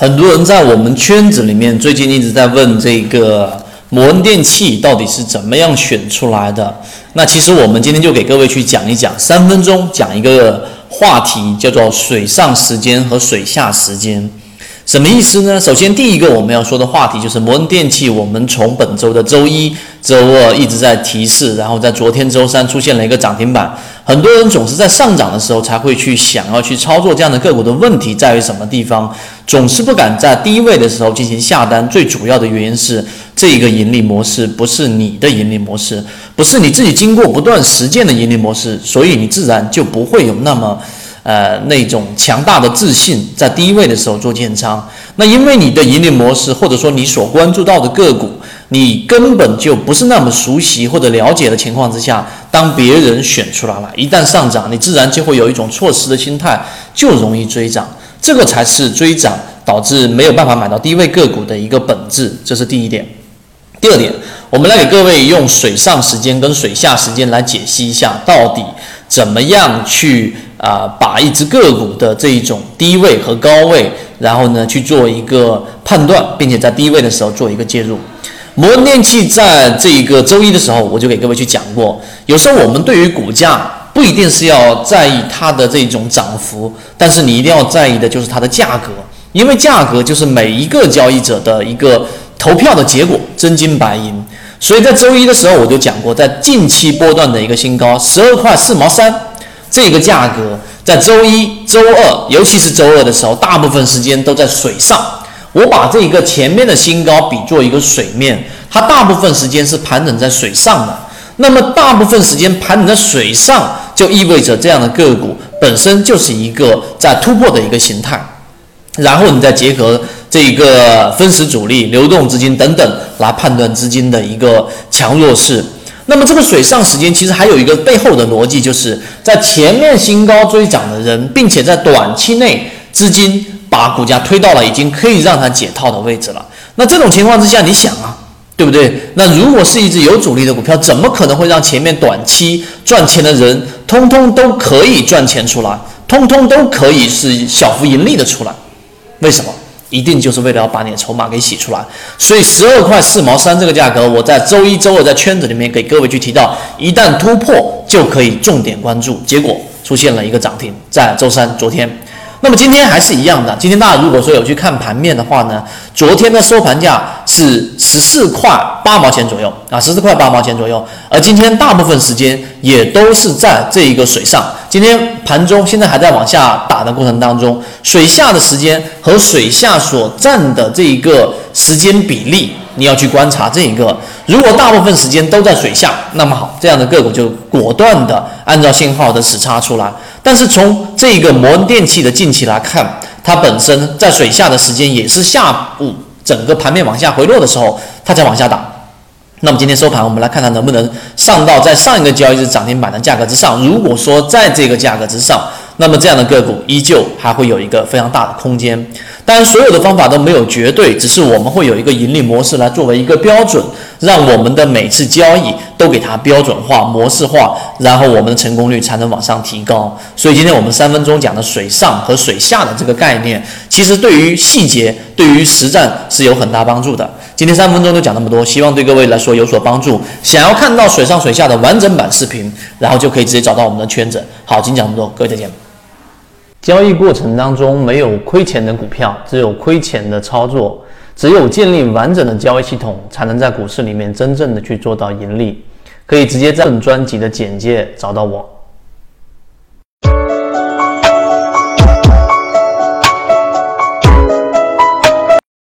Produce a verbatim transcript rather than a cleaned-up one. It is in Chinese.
很多人在我们圈子里面最近一直在问这个摩恩电器到底是怎么样选出来的。那其实我们今天就给各位去讲一讲，三分钟讲一个话题，叫做水上时间和水下时间。什么意思呢？首先第一个我们要说的话题就是摩恩电器，我们从本周的周一周二一直在提示，然后在昨天周三出现了一个涨停板。很多人总是在上涨的时候才会去想要去操作这样的个股的问题在于什么地方，总是不敢在低位的时候进行下单。最主要的原因是这个盈利模式不是你的盈利模式，不是你自己经过不断实践的盈利模式，所以你自然就不会有那么呃，那种强大的自信在低位的时候做建仓。那因为你的盈利模式，或者说你所关注到的个股，你根本就不是那么熟悉或者了解的情况之下，当别人选出来了，一旦上涨，你自然就会有一种错失的心态，就容易追涨。这个才是追涨导致没有办法买到低位个股的一个本质，这是第一点。第二点，我们来给各位用水上时间跟水下时间来解析一下，到底怎么样去啊、呃，把一只个股的这一种低位和高位，然后呢去做一个判断，并且在低位的时候做一个介入。摩恩电器在这一个周一的时候，我就给各位去讲过，有时候我们对于股价不一定是要在意它的这种涨幅，但是你一定要在意的就是它的价格，因为价格就是每一个交易者的一个投票的结果，真金白银。所以在周一的时候我就讲过，在近期波段的一个新高十二块四毛三，这个价格在周一周二，尤其是周二的时候，大部分时间都在水上。我把这个前面的新高比作一个水面，它大部分时间是盘整在水上的。那么大部分时间盘整在水上，就意味着这样的个股本身就是一个在突破的一个形态，然后你再结合这个分时主力、流动资金等等来判断资金的一个强弱势。那么这个水上时间其实还有一个背后的逻辑，就是在前面新高追涨的人，并且在短期内资金把股价推到了已经可以让它解套的位置了。那这种情况之下，你想啊，对不对？那如果是一只有主力的股票，怎么可能会让前面短期赚钱的人通通都可以赚钱出来，通通都可以是小幅盈利的出来？为什么？一定就是为了要把你的筹码给洗出来。所以十二块四毛三这个价格，我在周一周二在圈子里面给各位去提到，一旦突破就可以重点关注，结果出现了一个涨停，在周三昨天。那么今天还是一样的，今天大家如果说有去看盘面的话呢，昨天的收盘价是十四块八毛钱左右啊，十四块八毛钱左右，而今天大部分时间也都是在这一个水上。今天盘中现在还在往下打的过程当中，水下的时间和水下所占的这一个时间比例，你要去观察这一个。如果大部分时间都在水下，那么好，这样的个股就果断的按照信号的时差出来。但是从这个摩恩电器的近期来看，它本身在水下的时间也是下午整个盘面往下回落的时候，它才往下打。那么今天收盘，我们来看它能不能上到在上一个交易日涨停板的价格之上。如果说在这个价格之上，那么这样的个股依旧还会有一个非常大的空间。当然，所有的方法都没有绝对，只是我们会有一个盈利模式来作为一个标准，让我们的每次交易都给它标准化、模式化，然后我们的成功率才能往上提高。所以今天我们三分钟讲的水上和水下的这个概念，其实对于细节、对于实战是有很大帮助的。今天三分钟就讲那么多，希望对各位来说有所帮助。想要看到水上水下的完整版视频，然后就可以直接找到我们的圈子。好，今天讲这么多，各位再见。交易过程当中没有亏钱的股票，只有亏钱的操作。只有建立完整的交易系统，才能在股市里面真正的去做到盈利。可以直接在本专辑的简介找到我。